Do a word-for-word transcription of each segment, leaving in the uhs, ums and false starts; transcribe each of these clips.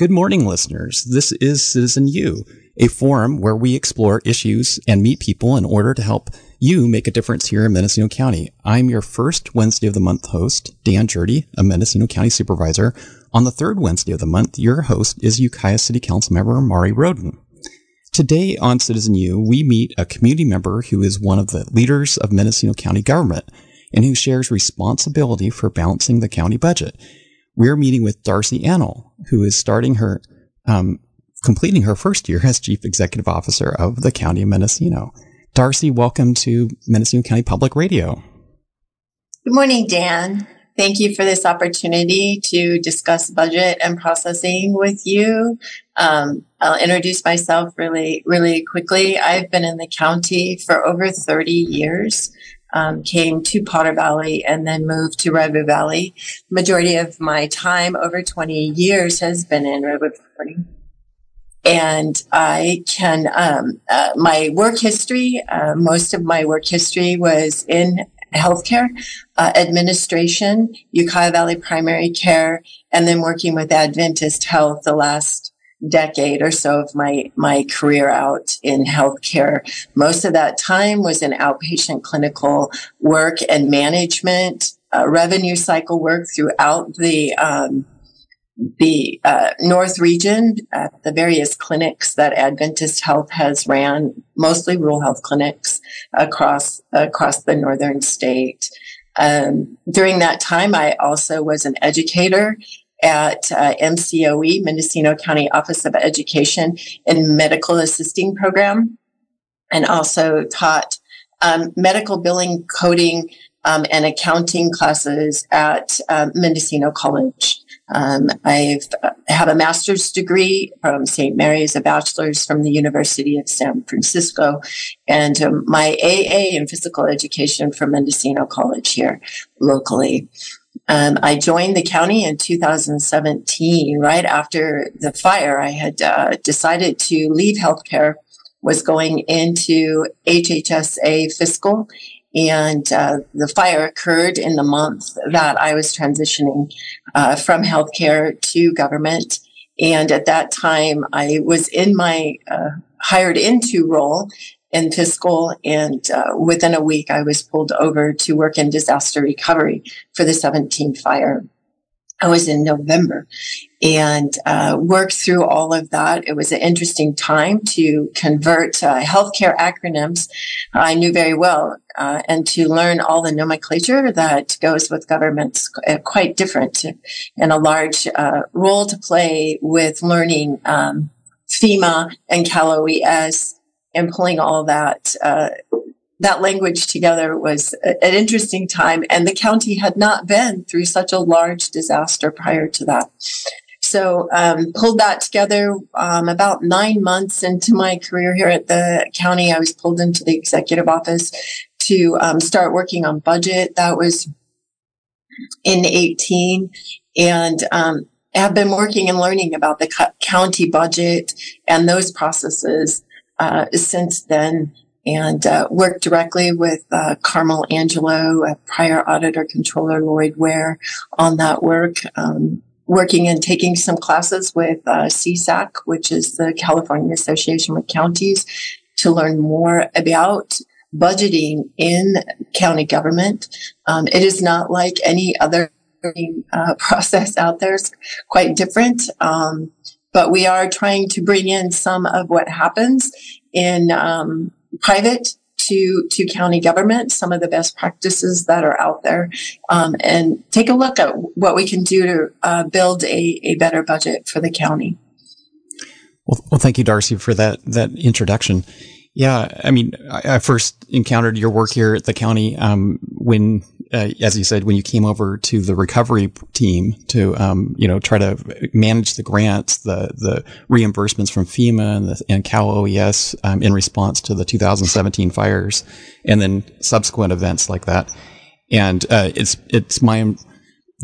Good morning, listeners. This is Citizen U, a forum where we explore issues and meet people in order to help you make a difference here in Mendocino County. I'm your first Wednesday of the month host, Dan Gjerde, a Mendocino County supervisor. On the third Wednesday of the month, your host is Ukiah City Council member Mari Roden. Today on Citizen U, we meet a community member who is one of the leaders of Mendocino County government and who shares responsibility for balancing the county budget. We're meeting with Darcy Annell, who is starting her, um, completing her first year as Chief Executive Officer of the County of Mendocino. Darcy, welcome to Mendocino County Public Radio. Good morning, Dan. Thank you for this opportunity to discuss budget and processing with you. Um, I'll introduce myself really, really quickly. I've been in the county for over thirty years. Um, came to Potter Valley and then moved to Redwood Valley. Majority of my time, over twenty years, has been in Redwood Valley. And I can, um, uh, my work history, uh, most of my work history was in healthcare, uh, administration, Ukiah Valley primary care, and then working with Adventist Health the last decade or so of my, my career out in healthcare. Most of that time was in outpatient clinical work and management, uh, revenue cycle work throughout the, um, the, uh, North region at the various clinics that Adventist Health has ran, mostly rural health clinics across, across the northern state. Um, during that time, I also was an educator at uh, M C O E, Mendocino County Office of Education and Medical Assisting Program, and also taught um, medical billing, coding, um, and accounting classes at um, Mendocino College. Um, I've uh, have a master's degree from Saint Mary's, a bachelor's from the University of San Francisco, and um, my A A in physical education from Mendocino College here locally. Um, I joined the county in two thousand seventeen, right after the fire. I had uh, decided to leave healthcare, was going into H H S A fiscal, and uh, the fire occurred in the month that I was transitioning uh, from healthcare to government. And at that time, I was in my uh, hired into role in fiscal, and uh, within a week, I was pulled over to work in disaster recovery for the seventeen fire. I was in November and uh, worked through all of that. It was an interesting time to convert uh, healthcare acronyms I knew very well uh, and to learn all the nomenclature that goes with governments, uh, quite different, and a large uh, role to play with learning um, FEMA and Cal O E S. And pulling all that uh, that language together was a, an interesting time, and the county had not been through such a large disaster prior to that. So um, pulled that together um, about nine months into my career here at the county. I was pulled into the executive office to um, start working on budget. That was in eighteen, and um, have been working and learning about the co- county budget and those processes Uh, since then, and uh, worked directly with uh, Carmel Angelo, a prior auditor controller, Lloyd Ware, on that work, um, working and taking some classes with uh, C S A C, which is the California Association with Counties, to learn more about budgeting in county government. Um, it is not like any other uh, process out there. It's quite different. Um, But we are trying to bring in some of what happens in um, private to to county government, some of the best practices that are out there, um, and take a look at what we can do to uh, build a, a better budget for the county. Well, well, thank you, Darcy, for that that introduction. Yeah, I mean, I, I first encountered your work here at the county um, when. Uh, as you said, when you came over to the recovery team to, um, you know, try to manage the grants, the, the reimbursements from FEMA and, the, and Cal O E S um, in response to the two thousand seventeen fires and then subsequent events like that. And uh, it's it's my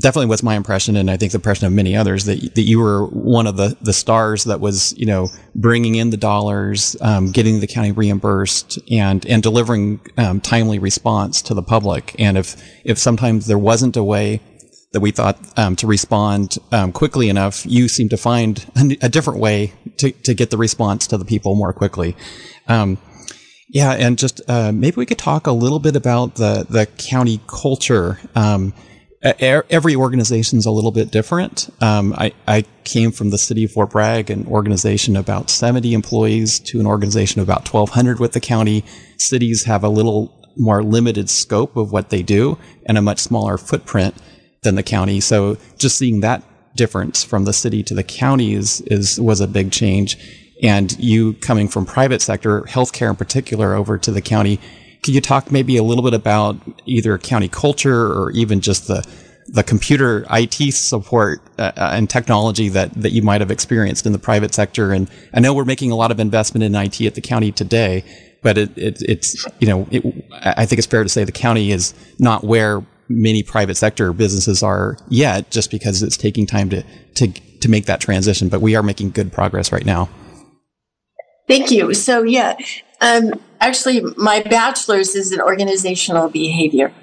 definitely what's my impression, and I think the impression of many others, that that you were one of the, the stars that was, you know, bringing in the dollars, um, getting the county reimbursed, and and delivering um, timely response to the public. And if if sometimes there wasn't a way that we thought um, to respond um, quickly enough, you seem to find a, a different way to, to get the response to the people more quickly. Um, yeah, and just uh, maybe we could talk a little bit about the, the county culture. Um, Every organization is a little bit different. Um, I, I came from the city of Fort Bragg, an organization about seventy employees, to an organization of about twelve hundred with the county. Cities have a little more limited scope of what they do and a much smaller footprint than the county. So just seeing that difference from the city to the county is, is was a big change. And you coming from private sector, healthcare in particular, over to the county. Can you talk maybe a little bit about either county culture or even just the the computer I T support uh, and technology that, that you might have experienced in the private sector? And I know we're making a lot of investment in I T at the county today, but it, it it's you know it, I think it's fair to say the county is not where many private sector businesses are yet, just because it's taking time to to to make that transition. But we are making good progress right now. Thank you. So yeah. Um, actually, my bachelor's is in organizational behavior.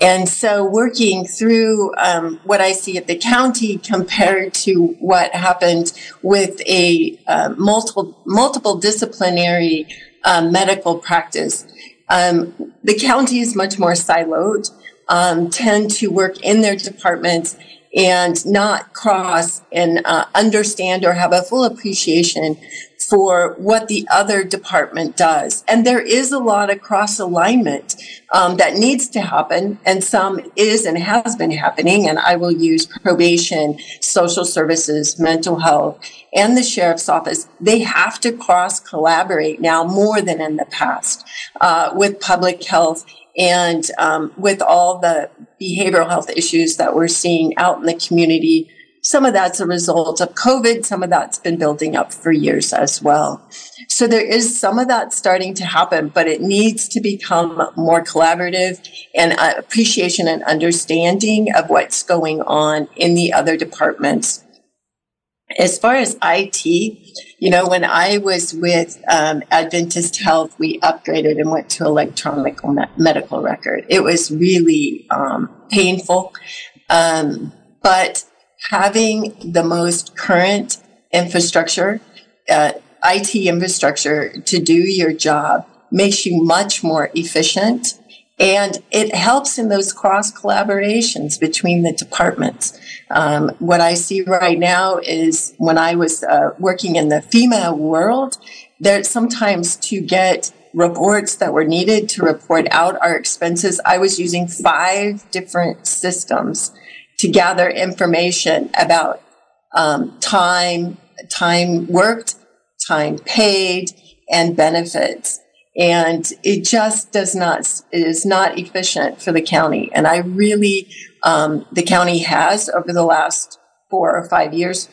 And so working through um, what I see at the county compared to what happened with a uh, multiple multiple disciplinary uh, medical practice, um, the county is much more siloed, um, tend to work in their departments and not cross and uh, understand or have a full appreciation for what the other department does. And there is a lot of cross alignment um, that needs to happen, and some is and has been happening. And I will use probation, social services, mental health, and the sheriff's office. They have to cross collaborate now more than in the past uh, with public health and um, with all the behavioral health issues that we're seeing out in the community. Some of that's a result of COVID. Some of that's been building up for years as well. So there is some of that starting to happen, but it needs to become more collaborative and uh, appreciation and understanding of what's going on in the other departments. As far as I T, you know, when I was with um, Adventist Health, we upgraded and went to electronic medical record. It was really um, painful, um, but having the most current infrastructure, uh, I T infrastructure to do your job makes you much more efficient, and it helps in those cross collaborations between the departments. Um, what I see right now is when I was uh, working in the FEMA world, there sometimes to get reports that were needed to report out our expenses, I was using five different systems to gather information about um, time, time worked, time paid, and benefits. And it just does not, it is not efficient for the county. And I really, um, the county has over the last four or five years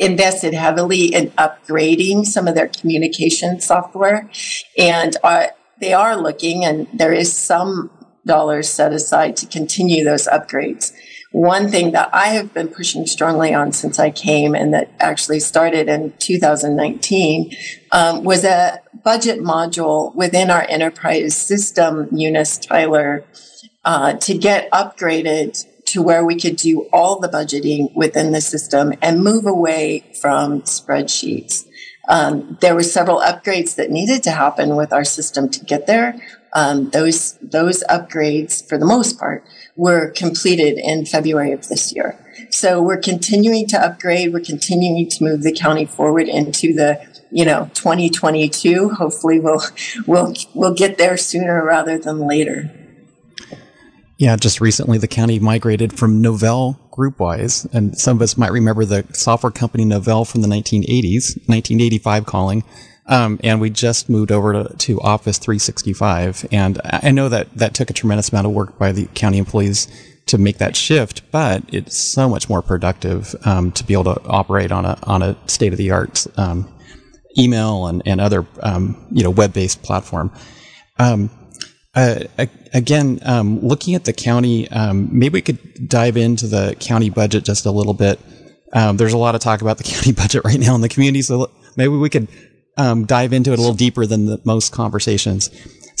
invested heavily in upgrading some of their communication software. And are, they are looking, and there is some dollars set aside to continue those upgrades. One thing that I have been pushing strongly on since I came, and that actually started in two thousand nineteen, um, was a budget module within our enterprise system, Munis, Tyler, uh, to get upgraded to where we could do all the budgeting within the system and move away from spreadsheets. Um, there were several upgrades that needed to happen with our system to get there. Um, those those upgrades, for the most part, were completed in February of this year. So we're continuing to upgrade. We're continuing to move the county forward into the, you know, twenty twenty-two. Hopefully, we'll we'll we'll get there sooner rather than later. Yeah, just recently the county migrated from Novell GroupWise, and some of us might remember the software company Novell from the nineteen eighties, nineteen eighty-five calling. Um, and we just moved over to, to Office three sixty-five. And I know that that took a tremendous amount of work by the county employees to make that shift, but it's so much more productive um, to be able to operate on a on a state-of-the-art um, email and, and other um, you know web-based platform. Um, uh, again, um, looking at the county, um, maybe we could dive into the county budget just a little bit. Um, there's a lot of talk about the county budget right now in the community, so maybe we could Um, dive into it a little deeper than the most conversations.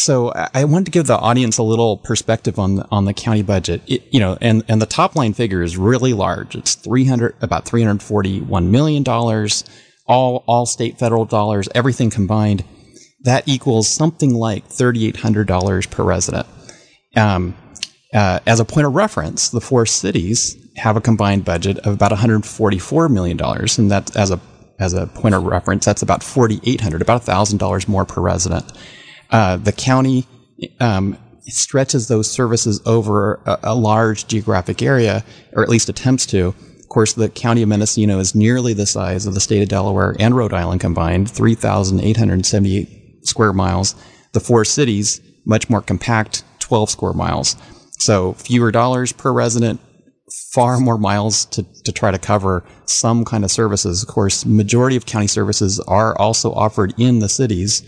So I wanted to give the audience a little perspective on the, on the county budget. It, you know, and, and the top line figure is really large. It's three hundred about three hundred forty-one million dollars, all all state federal dollars, everything combined. That equals something like thirty-eight hundred dollars per resident. Um, uh, as a point of reference, the four cities have a combined budget of about one hundred forty-four million dollars, and that as a as a point of reference, that's about forty-eight hundred dollars, about one thousand dollars more per resident. Uh, the county um, stretches those services over a, a large geographic area, or at least attempts to. Of course, the county of Mendocino is nearly the size of the state of Delaware and Rhode Island combined, three thousand eight hundred seventy-eight square miles. The four cities, much more compact, twelve square miles. So fewer dollars per resident, far more miles to, to try to cover some kind of services. Of course, majority of county services are also offered in the cities.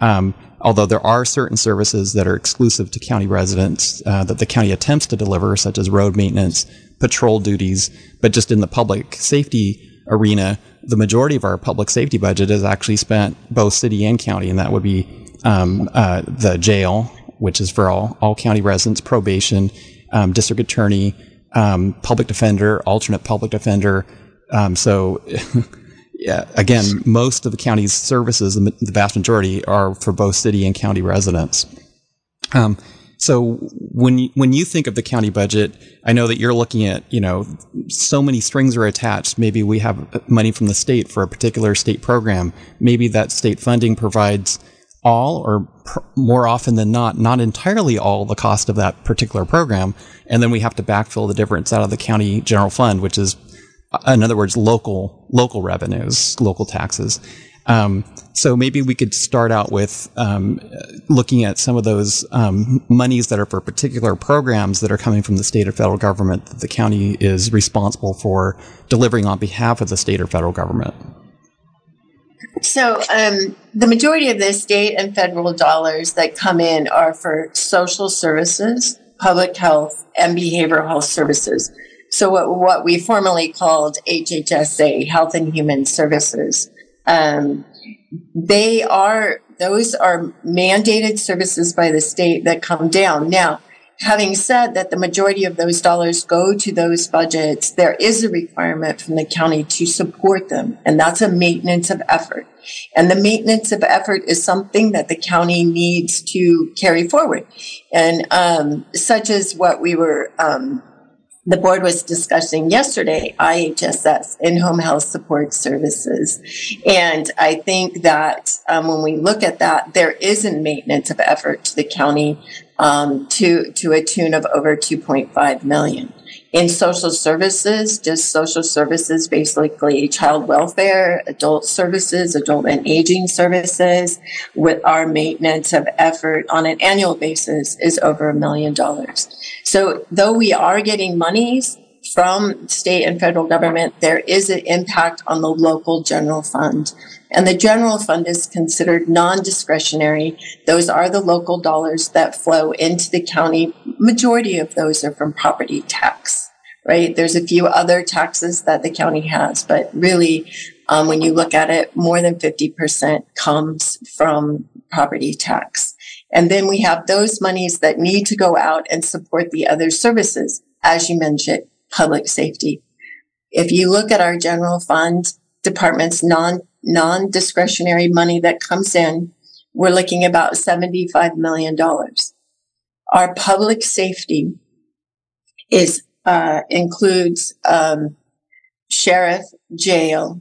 Um, although there are certain services that are exclusive to county residents uh, that the county attempts to deliver, such as road maintenance, patrol duties, but just in the public safety arena, the majority of our public safety budget is actually spent both city and county, and that would be um, uh, the jail, which is for all, all county residents, probation, um, district attorney, um, public defender, alternate public defender. Um, so... Yeah, again, most of the county's services, the vast majority, are for both city and county residents. Um, so when you, when you think of the county budget, I know that you're looking at, you know, so many strings are attached. Maybe we have money from the state for a particular state program. Maybe that state funding provides all, or pr- more often than not, not entirely all the cost of that particular program. And then we have to backfill the difference out of the county general fund, which is, in other words, local local revenues, local taxes. Um, so maybe we could start out with um, looking at some of those um, monies that are for particular programs that are coming from the state or federal government that the county is responsible for delivering on behalf of the state or federal government. So um, the majority of the state and federal dollars that come in are for social services, public health, and behavioral health services. So what, what we formerly called H H S A, Health and Human Services, um, they are, those are mandated services by the state that come down. Now, having said that the majority of those dollars go to those budgets, there is a requirement from the county to support them, and that's a maintenance of effort. And the maintenance of effort is something that the county needs to carry forward, and um, such as what we were um the board was discussing yesterday, I H S S, in-home health support services. And I think that um, when we look at that, there is a maintenance of effort to the county um, to, to a tune of over two point five million dollars. In social services, just social services, basically child welfare, adult services, adult and aging services, with our maintenance of effort on an annual basis is over a million dollars. So though we are getting monies from state and federal government, there is an impact on the local general fund. And the general fund is considered non-discretionary. Those are the local dollars that flow into the county. Majority of those are from property tax, right? There's a few other taxes that the county has, but really, um, when you look at it, more than fifty percent comes from property tax. And then we have those monies that need to go out and support the other services, as you mentioned, public safety. If you look at our general fund department's non non-discretionary money that comes in, we're looking about seventy-five million dollars. Our public safety is uh, includes um, sheriff, jail,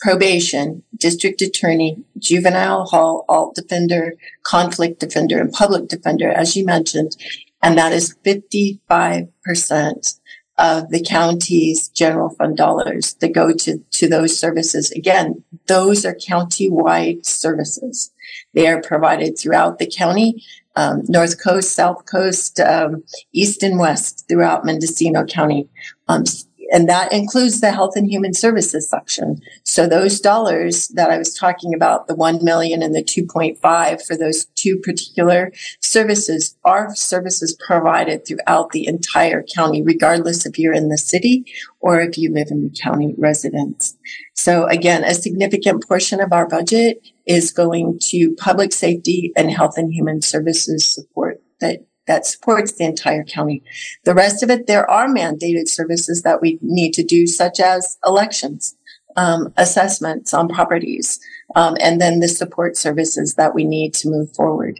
probation, district attorney, juvenile hall, alt defender, conflict defender, and public defender, as you mentioned, and that is fifty-five percent of the county's general fund dollars that go to, to those services. Again, those are county-wide services. They are provided throughout the county, um, North Coast, South Coast, um, East and West, throughout Mendocino County. Um, and that includes the Health and Human Services section. So those dollars that I was talking about, the one million and the two point five for those two particular services, are services provided throughout the entire county, regardless if you're in the city or if you live in the county residence. So again, a significant portion of our budget is going to public safety and health and human services support that that supports the entire county. The rest of it, there are mandated services that we need to do, such as elections, um, assessments on properties, um, and then the support services that we need to move forward.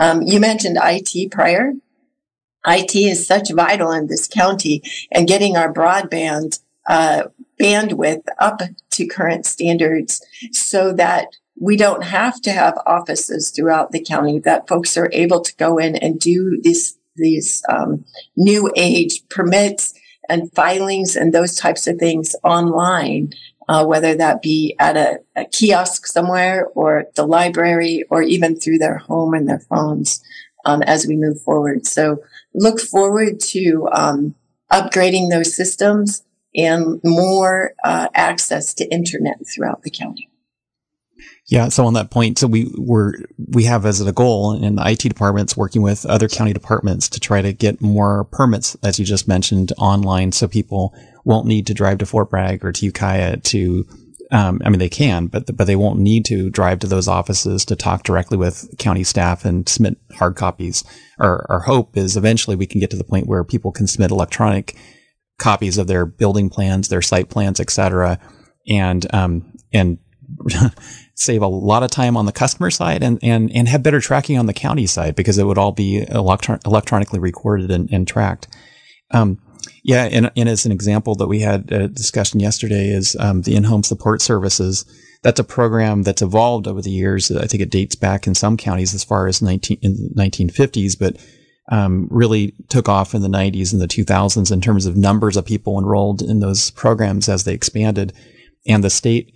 Um, you mentioned I T prior. I T is such vital in this county, and getting our broadband uh, bandwidth up to current standards so that we don't have to have offices throughout the county, that folks are able to go in and do these, these um, new age permits and filings and those types of things online, uh, whether that be at a, a kiosk somewhere or at the library or even through their home and their phones um, as we move forward. So look forward to um, upgrading those systems and more uh, access to internet throughout the county. Yeah. So on that point, so we were, we have as a goal in the I T departments working with other county departments to try to get more permits, as you just mentioned, online. So people won't need to drive to Fort Bragg or to Ukiah to, um, I mean, they can, but, but they won't need to drive to those offices to talk directly with county staff and submit hard copies. Our, our hope is eventually we can get to the point where people can submit electronic copies of their building plans, their site plans, et cetera. And, um, and, save a lot of time on the customer side and, and, and have better tracking on the county side, because it would all be electro- electronically recorded and, and tracked. Um, yeah. And, and as an example that we had a discussion yesterday is, um, the in-home support services. That's a program that's evolved over the years. I think it dates back in some counties as far as nineteen, in the nineteen fifties, but, um, really took off in the nineties and the two thousands in terms of numbers of people enrolled in those programs as they expanded. And the state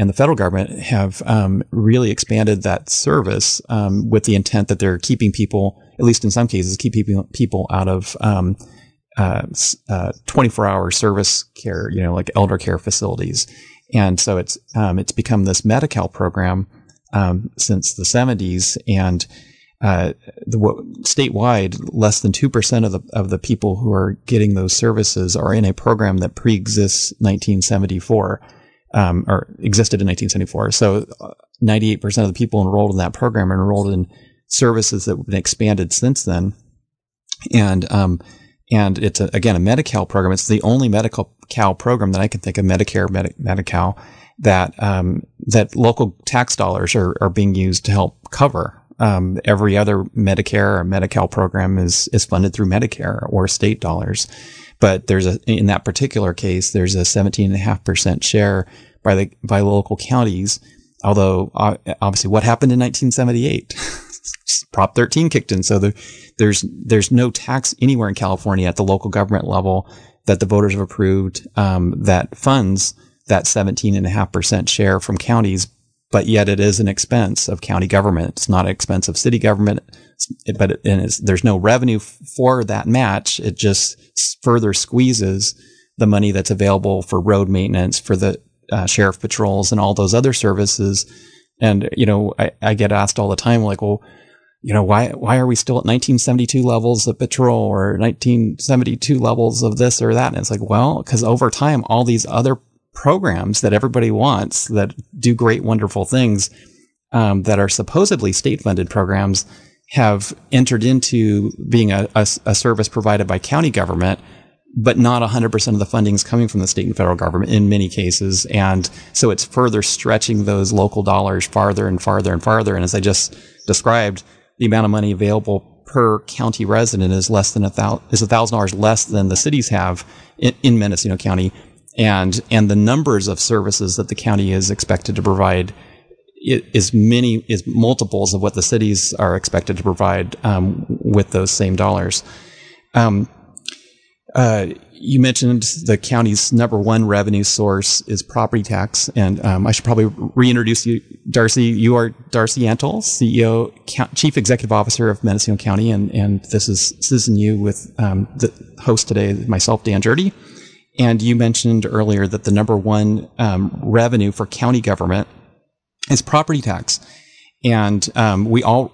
and the federal government have um, really expanded that service um, with the intent that they're keeping people, at least in some cases, keeping people out of um, uh, uh, twenty-four hour service care, you know, like elder care facilities. And so it's um, it's become this Medi-Cal program um, since the seventies, and uh, the, what, statewide, less than two percent of the of the people who are getting those services are in a program that pre-exists nineteen seventy-four. Um, or existed in nineteen seventy-four. So ninety-eight percent of the people enrolled in that program enrolled in services that have been expanded since then. And, um, and it's a, again, a Medi-Cal program. It's the only Medi-Cal program that I can think of, Medicare, Medi- Medi-Cal, that, um, that local tax dollars are, are being used to help cover. Um, every other Medicare or Medi-Cal program is, is funded through Medicare or state dollars. But there's a, in that particular case, there's a seventeen point five percent share by the, by local counties. Although uh, obviously what happened in nineteen seventy-eight, Prop thirteen kicked in. So there, there's, there's no tax anywhere in California at the local government level that the voters have approved, um, that funds that seventeen point five percent share from counties. But yet it is an expense of county government. It's not an expense of city government, but it, and it's, there's no revenue for that match. It just further squeezes the money that's available for road maintenance, for the uh, sheriff patrols and all those other services. And, you know, I, I get asked all the time, like, well, you know, why, why are we still at nineteen seventy-two levels of patrol or nineteen seventy-two levels of this or that? And it's like, well, because over time, all these other programs that everybody wants that do great, wonderful things, um, that are supposedly state funded programs have entered into being a, a, a service provided by county government, but not one hundred percent of the funding is coming from the state and federal government in many cases. And so it's further stretching those local dollars farther and farther and farther. And as I just described, the amount of money available per county resident is less than a thousand, is a thousand dollars less than the cities have in, in Mendocino County. And, and the numbers of services that the county is expected to provide is many, is multiples of what the cities are expected to provide, um, with those same dollars. Um, uh, you mentioned the county's number one revenue source is property tax. And, um, I should probably reintroduce you, Darcy. You are Darcy Annell, C E O, Co- Chief Executive Officer of Mendocino County. And, and this is Susan Yu with, um, the host today, myself, Dan Gjerde. And you mentioned earlier that the number one um, revenue for county government is property tax. And um, we all,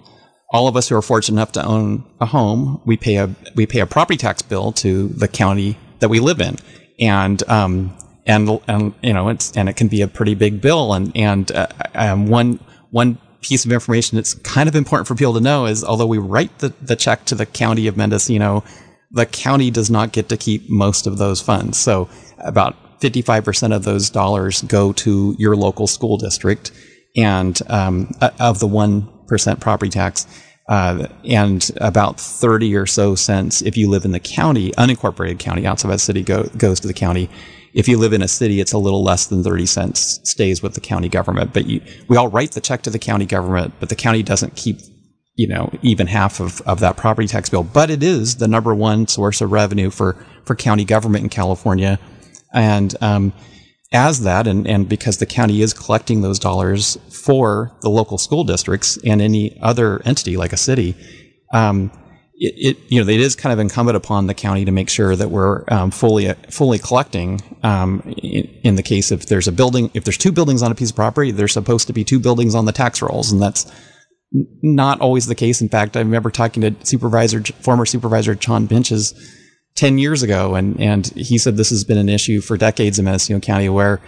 all of us who are fortunate enough to own a home, we pay a we pay a property tax bill to the county that we live in, and um, and and you know it's and it can be a pretty big bill. And and uh, um, one one piece of information that's kind of important for people to know is, although we write the, the check to the county of Mendocino, the county does not get to keep most of those funds. So about fifty-five percent of those dollars go to your local school district, and um, of the one percent property tax, uh, and about thirty or so cents if you live in the county, unincorporated county, outside of a city, go, goes to the county. If you live in a city, it's a little less than thirty cents stays with the county government. But you, we all write the check to the county government, but the county doesn't keep, you know, even half of, of that property tax bill. But it is the number one source of revenue for, for county government in California. And um, as that, and, and because the county is collecting those dollars for the local school districts and any other entity like a city, um, it, it you know it is kind of incumbent upon the county to make sure that we're um, fully fully collecting. Um, in, in the case if there's a building, if there's two buildings on a piece of property, there's supposed to be two buildings on the tax rolls, and that's not always the case. In fact, I remember talking to supervisor, former supervisor John Benches ten years ago, and, and he said this has been an issue for decades in Mendocino County, where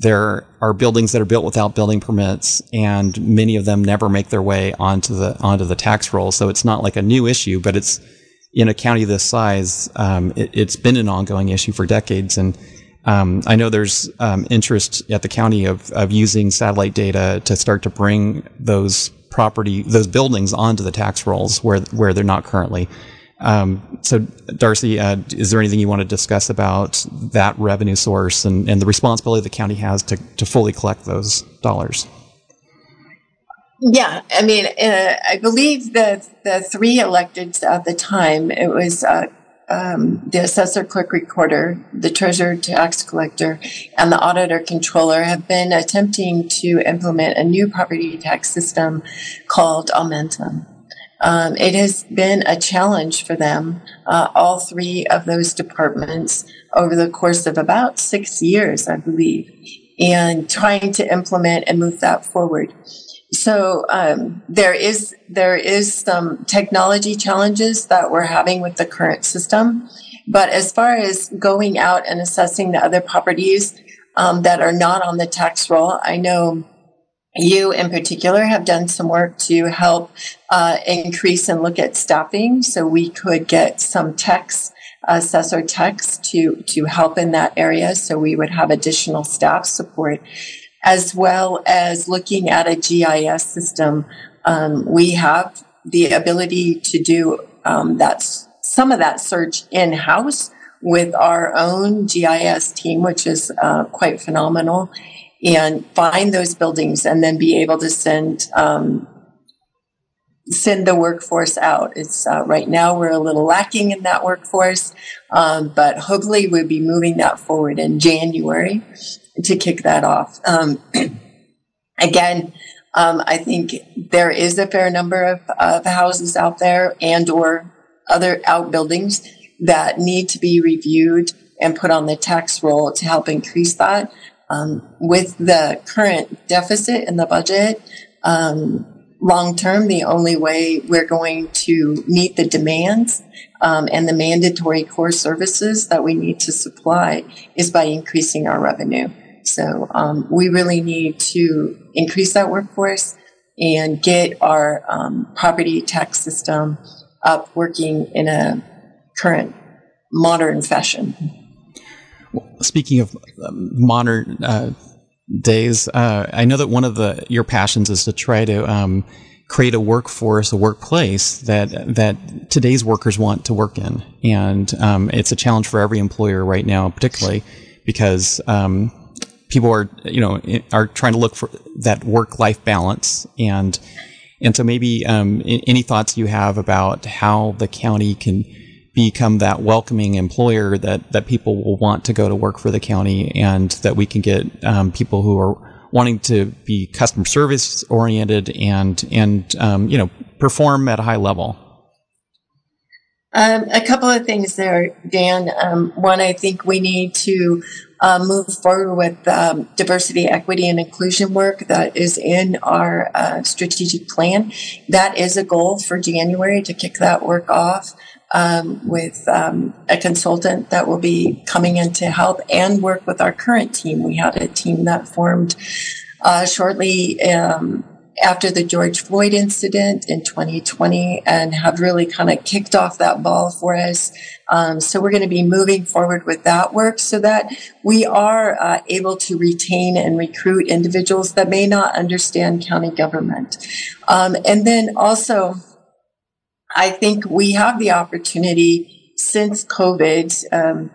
there are buildings that are built without building permits, and many of them never make their way onto the onto the tax roll. So it's not like a new issue, but it's in a county this size, um, it, it's been an ongoing issue for decades. And Um, I know there's um, interest at the county of, of using satellite data to start to bring those property, those buildings onto the tax rolls where where they're not currently. Um, so, Darcy, uh, is there anything you want to discuss about that revenue source and, and the responsibility the county has to, to fully collect those dollars? Yeah, I mean, uh, I believe the the three electeds at the time, it was Uh, Um, the assessor clerk recorder, the treasurer tax collector, and the auditor controller have been attempting to implement a new property tax system called Aumentum. Um, it has been a challenge for them, uh, all three of those departments, over the course of about six years, I believe, and trying to implement and move that forward. So um, there is there is some technology challenges that we're having with the current system. But as far as going out and assessing the other properties um, that are not on the tax roll, I know you in particular have done some work to help uh, increase and look at staffing, so we could get some techs, assessor techs, to, to help in that area, so we would have additional staff support, as well as looking at a G I S system. Um, we have the ability to do um, that, some of that search in-house with our own G I S team, which is uh, quite phenomenal, and find those buildings and then be able to send um, send the workforce out. It's uh, right now we're a little lacking in that workforce, um, but hopefully we'll be moving that forward in January to kick that off. Um, again, um, I think there is a fair number of, of houses out there and or other outbuildings that need to be reviewed and put on the tax roll to help increase that. Um, with the current deficit in the budget, um, long term, the only way we're going to meet the demands um, and the mandatory core services that we need to supply is by increasing our revenue. So um, we really need to increase that workforce and get our um, property tax system up working in a current modern fashion. Well, speaking of um, modern uh, days, uh, I know that one of the your passions is to try to um, create a workforce, a workplace that that today's workers want to work in, and um, it's a challenge for every employer right now, particularly because Um, people are, you know, are trying to look for that work-life balance, and and so maybe um, any thoughts you have about how the county can become that welcoming employer that that people will want to go to work for the county, and that we can get um, people who are wanting to be customer service oriented and and um, you know perform at a high level. Um, a couple of things there, Dan. Um, one, I think we need to uh, move forward with um, diversity, equity, and inclusion work that is in our uh, strategic plan. That is a goal for January to kick that work off um, with um, a consultant that will be coming in to help and work with our current team. We had a team that formed uh, shortly um after the George Floyd incident in twenty twenty and have really kind of kicked off that ball for us. Um, so we're going to be moving forward with that work so that we are uh, able to retain and recruit individuals that may not understand county government. Um, and then also, I think we have the opportunity since COVID um,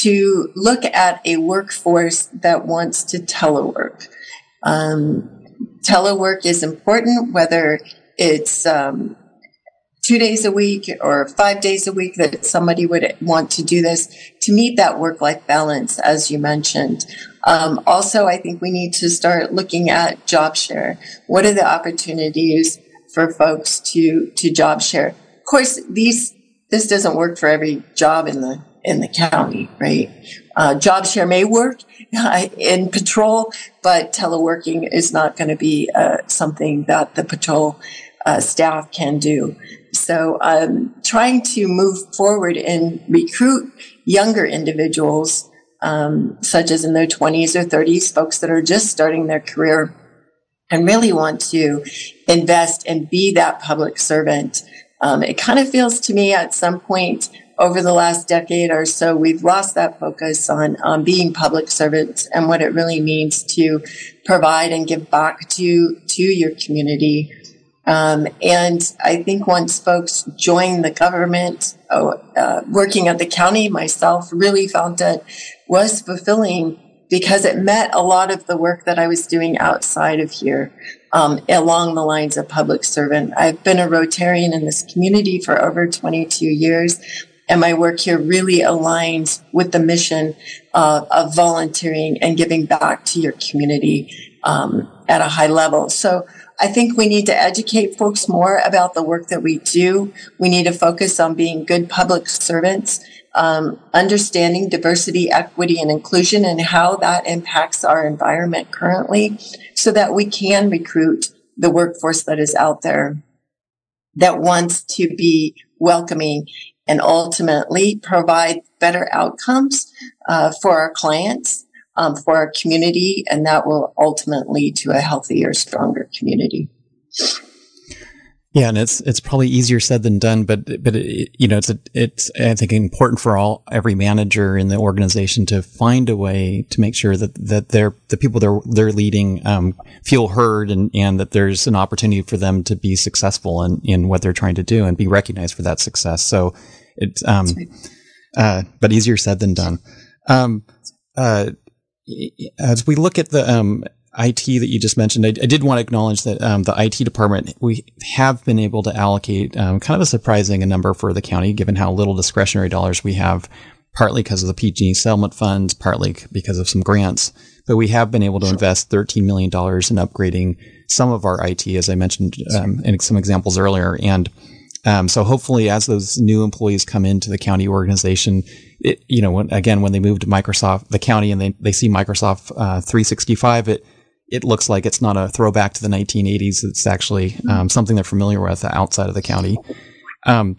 to look at a workforce that wants to telework. Um, Telework is important, whether it's um, two days a week or five days a week that somebody would want to do this to meet that work-life balance, as you mentioned. Um, also, I think we need to start looking at job share. What are the opportunities for folks to, to job share? Of course, these this doesn't work for every job in the in the county, right? Uh, job share may work uh, in patrol, but teleworking is not going to be uh, something that the patrol uh, staff can do. So um, trying to move forward and recruit younger individuals, um, such as in their twenties or thirties, folks that are just starting their career and really want to invest and be that public servant. Um, it kind of feels to me at some point over the last decade or so, we've lost that focus on, on being public servants and what it really means to provide and give back to, to your community. Um, and I think once folks join the government, oh, uh, working at the county myself really found that was fulfilling because it met a lot of the work that I was doing outside of here. Um, along the lines of public servant. I've been a Rotarian in this community for over twenty-two years, and my work here really aligns with the mission uh, of volunteering and giving back to your community um, at a high level. So I think we need to educate folks more about the work that we do. We need to focus on being good public servants, um, understanding diversity, equity, and inclusion and how that impacts our environment currently, so that we can recruit the workforce that is out there that wants to be welcoming and ultimately provide better outcomes uh, for our clients, um, for our community, and that will ultimately lead to a healthier, stronger community. Yeah, and it's it's probably easier said than done, but but it, you know, it's a, it's I think important for all every manager in the organization to find a way to make sure that that they're the people they're they're leading um, feel heard and, and that there's an opportunity for them to be successful in, in what they're trying to do and be recognized for that success. So it's um uh but easier said than done. Um uh as we look at the um. I T that you just mentioned, I, I did want to acknowledge that um, the I T department, we have been able to allocate um, kind of a surprising number for the county, given how little discretionary dollars we have, partly because of the P G settlement funds, partly because of some grants. But we have been able to sure. invest thirteen million dollars in upgrading some of our I T, as I mentioned um, in some examples earlier. And um, so hopefully as those new employees come into the county organization, it, you know, when, again, when they move to Microsoft, the county, and they, they see Microsoft uh, three sixty-five, it It looks like it's not a throwback to the nineteen eighties. It's actually um, something they're familiar with outside of the county. Um,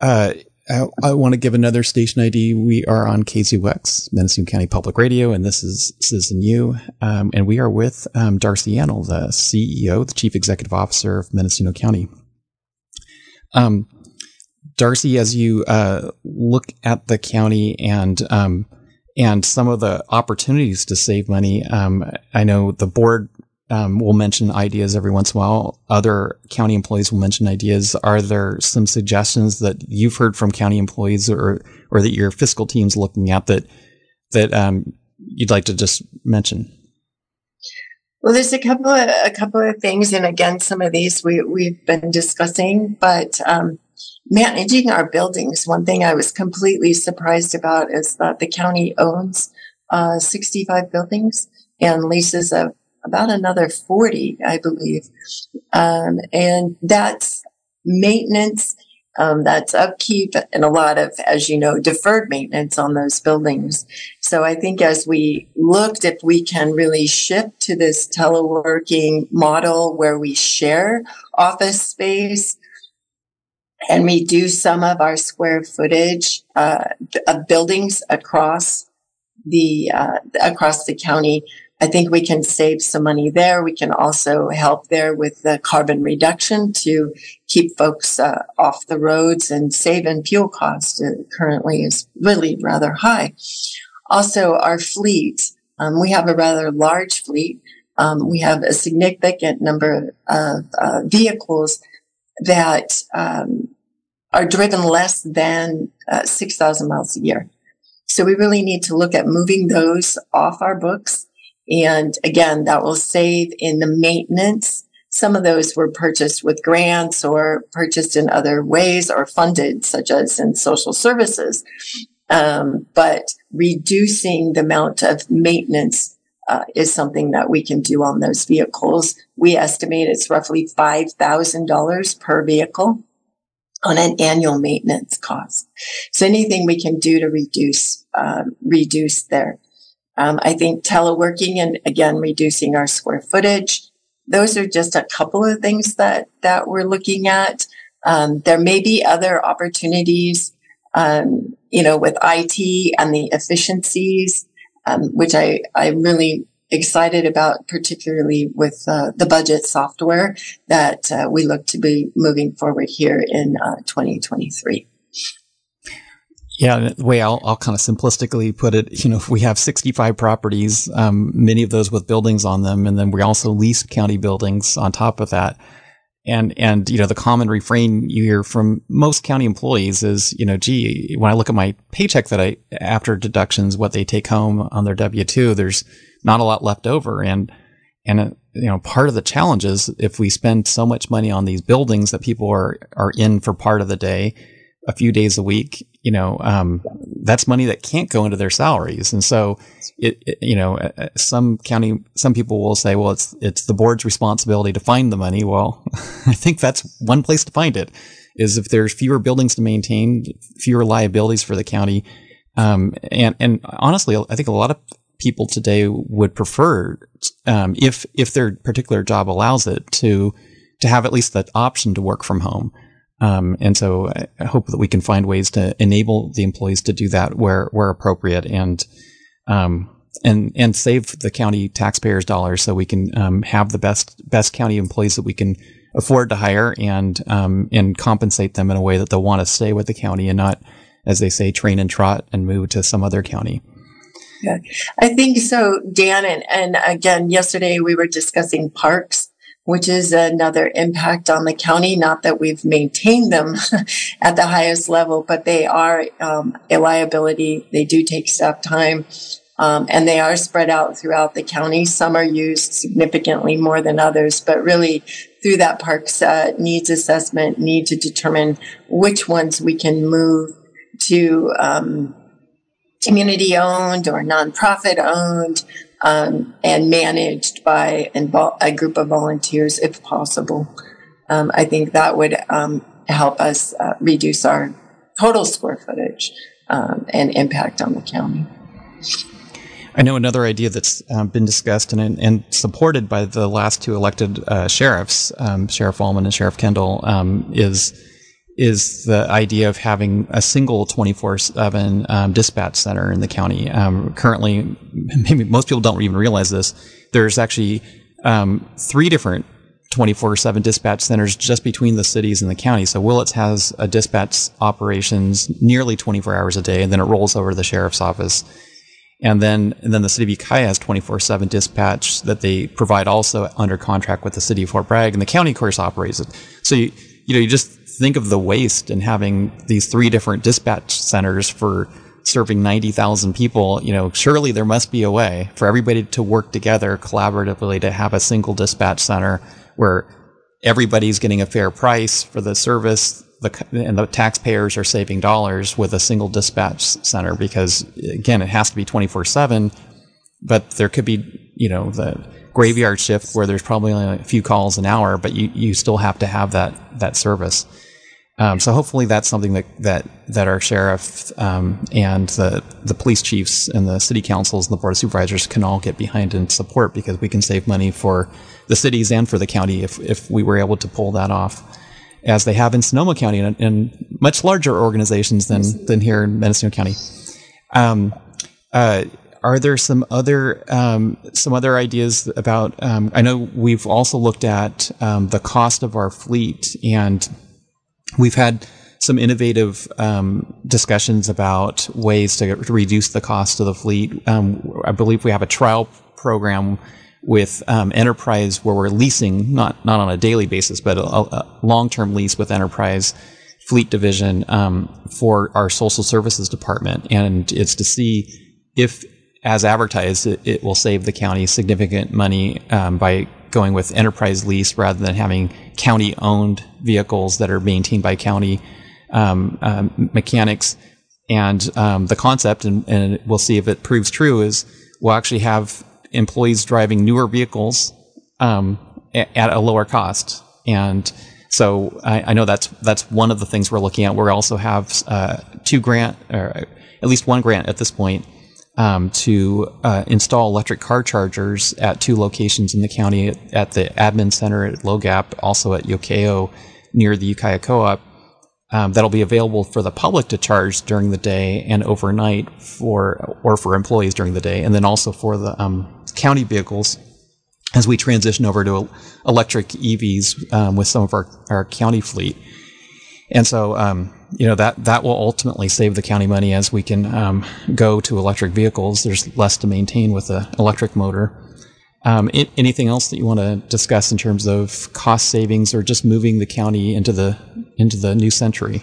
uh, I, I want to give another station I D. We are on K Z U X, Mendocino County Public Radio, and this is Susan Yu. Um, and we are with um, Darcy Annell, the C E O, the Chief Executive Officer of Mendocino County. Um, Darcy, as you uh, look at the county and um, and some of the opportunities to save money. Um, I know the board um, will mention ideas every once in a while. Other county employees will mention ideas. Are there some suggestions that you've heard from county employees or or that your fiscal team's looking at that that um, you'd like to just mention? Well, there's a couple of a couple of things, and again, some of these we we've been discussing, but. Um, Managing our buildings. One thing I was completely surprised about is that the county owns uh, sixty-five buildings and leases a, about another forty, I believe. Um, and that's maintenance Um, that's upkeep and a lot of, as you know, deferred maintenance on those buildings. So I think as we looked, if we can really shift to this teleworking model where we share office space and reduce some of our square footage uh, of buildings across the uh, across the county, I think we can save some money there. We can also help there with the carbon reduction to keep folks uh, off the roads and save in fuel costs. It currently is really rather high. Also, our fleet. Um, we have a rather large fleet. Um, we have a significant number of uh, vehicles that um, are driven less than uh, six thousand miles a year. So we really need to look at moving those off our books. And again, that will save in the maintenance. Some of those were purchased with grants or purchased in other ways or funded, such as in social services. Um, but reducing the amount of maintenance uh, is something that we can do on those vehicles. We estimate it's roughly five thousand dollars per vehicle on an annual maintenance cost. So anything we can do to reduce, uh, reduce their Um, I think teleworking and, again, reducing our square footage. Those are just a couple of things that, that we're looking at. Um, there may be other opportunities, um, you know, with I T and the efficiencies, um, which I, I'm really excited about, particularly with uh, the budget software that uh, we look to be moving forward here in uh, twenty twenty-three. Yeah, the way I'll, I'll kind of simplistically put it, you know, if we have sixty-five properties, um, many of those with buildings on them, and then we also lease county buildings on top of that. And, and, you know, the common refrain you hear from most county employees is, you know, gee, when I look at my paycheck that I, after deductions, what they take home on their W two, there's not a lot left over. And, and, uh, you know, part of the challenge is if we spend so much money on these buildings that people are, are in for part of the day, a few days a week, you know, um, that's money that can't go into their salaries. And so, it, it, you know, some county, some people will say, well, it's, it's the board's responsibility to find the money. Well, I think that's one place to find it is if there's fewer buildings to maintain, fewer liabilities for the county. Um, and, and honestly, I think a lot of people today would prefer, um, if, if their particular job allows it to, to have at least that option to work from home. Um, and so I hope that we can find ways to enable the employees to do that where, where appropriate and, um, and, and save the county taxpayers' dollars so we can, um, have the best, best county employees that we can afford to hire and, um, and compensate them in a way that they'll want to stay with the county and not, as they say, train and trot and move to some other county. Yeah, I think so, Dan. And, and again, yesterday we were discussing parks, which is another impact on the county. Not that we've maintained them at the highest level, but they are um, a liability. They do take staff time, um, and they are spread out throughout the county. Some are used significantly more than others, but really through that parks uh, needs assessment, need to determine which ones we can move to um, community-owned or nonprofit-owned, Um, and managed by invol- a group of volunteers, if possible. Um, I think that would um, help us uh, reduce our total square footage um, and impact on the county. I know another idea that's um, been discussed and, and supported by the last two elected uh, sheriffs, um, Sheriff Allman and Sheriff Kendall, um, is is the idea of having a single twenty-four seven um, dispatch center in the county. Um, currently, maybe most people don't even realize this, there's actually um, three different twenty-four seven dispatch centers just between the cities and the county. So Willits has a dispatch operations nearly twenty-four hours a day, and then it rolls over to the sheriff's office. And then and then the city of Ukiah has twenty-four seven dispatch that they provide also under contract with the city of Fort Bragg, and the county, of course, operates it. So you, you know, you just think of the waste in having these three different dispatch centers for serving ninety thousand people. You know, surely there must be a way for everybody to work together collaboratively to have a single dispatch center where everybody's getting a fair price for the service, the, and the taxpayers are saving dollars with a single dispatch center, because, again, it has to be twenty-four seven, but there could be, you know, the graveyard shift where there's probably only a few calls an hour, but you, you still have to have that, that service. Um, so hopefully that's something that, that, that our sheriff um, and the, the police chiefs and the city councils and the board of supervisors can all get behind and support, because we can save money for the cities and for the county if, if we were able to pull that off, as they have in Sonoma County and, and much larger organizations than, than here in Mendocino County. Um, uh, are there some other um, some other ideas about? Um, I know we've also looked at um, the cost of our fleet, and we've had some innovative um, discussions about ways to reduce the cost of the fleet. Um, I believe we have a trial program with um, Enterprise where we're leasing, not not on a daily basis, but a, a long-term lease with Enterprise Fleet Division um, for our Social Services Department. And it's to see if, as advertised, it, it will save the county significant money um, by going with Enterprise lease rather than having county-owned vehicles that are maintained by county um, um, mechanics. And um, the concept, and, and we'll see if it proves true, is we'll actually have employees driving newer vehicles um, at a lower cost. And so I, I know that's that's one of the things we're looking at. We also have uh, two grant, or at least one grant at this point, um, to uh, install electric car chargers at two locations in the county, at, at the admin center at Low Gap, also at Yokeo near the Ukiah Co-op. Um, that'll be available for the public to charge during the day and overnight for, or for employees during the day, and then also for the um, county vehicles as we transition over to electric E Vs um, with some of our, our county fleet. And so, um, you know, that, that will ultimately save the county money as we can um, go to electric vehicles. There's less to maintain with an electric motor. Um, it, anything else that you want to discuss in terms of cost savings or just moving the county into the into the new century?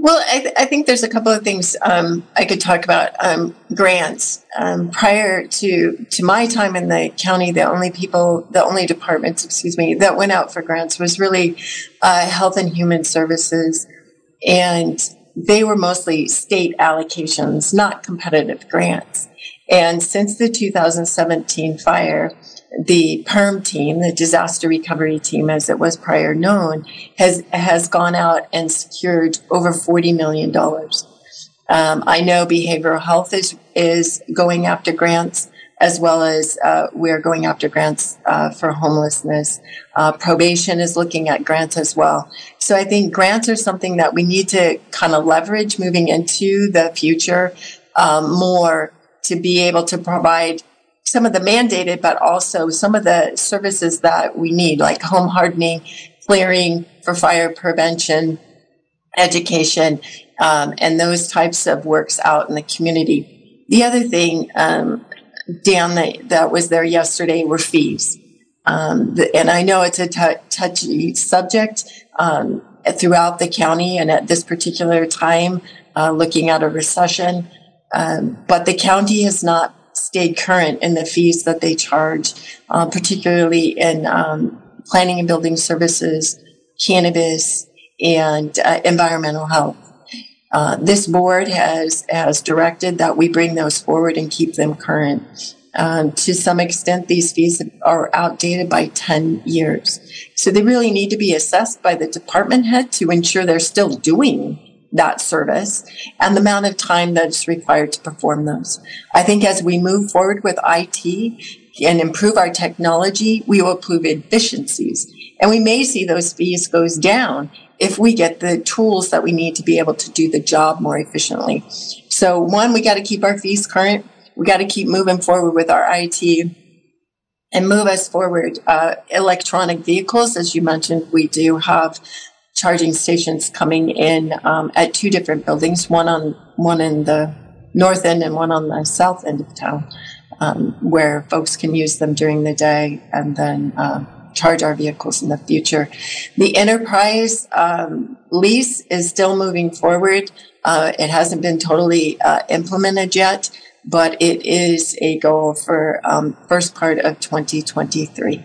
Well, I, th- I think there's a couple of things um, I could talk about. Um, grants. Um, prior to to my time in the county, the only people, the only departments, excuse me, that went out for grants was really uh, Health and Human Services, and they were mostly state allocations, not competitive grants. And since the two thousand seventeen fire, the PERM team, the disaster recovery team as it was prior known, has has gone out and secured over forty million dollars. Um, I know behavioral health is, is going after grants, as well as uh, we're going after grants uh, for homelessness. Uh, probation is looking at grants as well. So I think grants are something that we need to kind of leverage moving into the future um, more, to be able to provide some of the mandated, but also some of the services that we need, like home hardening, clearing for fire prevention, education, um, and those types of works out in the community. The other thing, um, Dan, that, that was there yesterday were fees. Um, the, and I know it's a t- touchy subject um, throughout the county, and at this particular time, uh, looking at a recession. Um, but the county has not stayed current in the fees that they charge, uh, particularly in um, planning and building services, cannabis, and uh, environmental health. Uh, this board has has directed that we bring those forward and keep them current. Um, to some extent, these fees are outdated by ten years. So they really need to be assessed by the department head to ensure they're still doing that service and the amount of time that's required to perform those. I think as we move forward with I T and improve our technology, we will improve efficiencies. And we may see those fees goes down if we get the tools that we need to be able to do the job more efficiently. So one, we got to keep our fees current. We got to keep moving forward with our I T and move us forward. Uh, electronic vehicles, as you mentioned, we do have charging stations coming in um, at two different buildings, one on one in the north end and one on the south end of town, um, where folks can use them during the day and then uh, charge our vehicles in the future. The enterprise um, lease is still moving forward. Uh, it hasn't been totally uh, implemented yet, but it is a goal for um, first part of twenty twenty-three.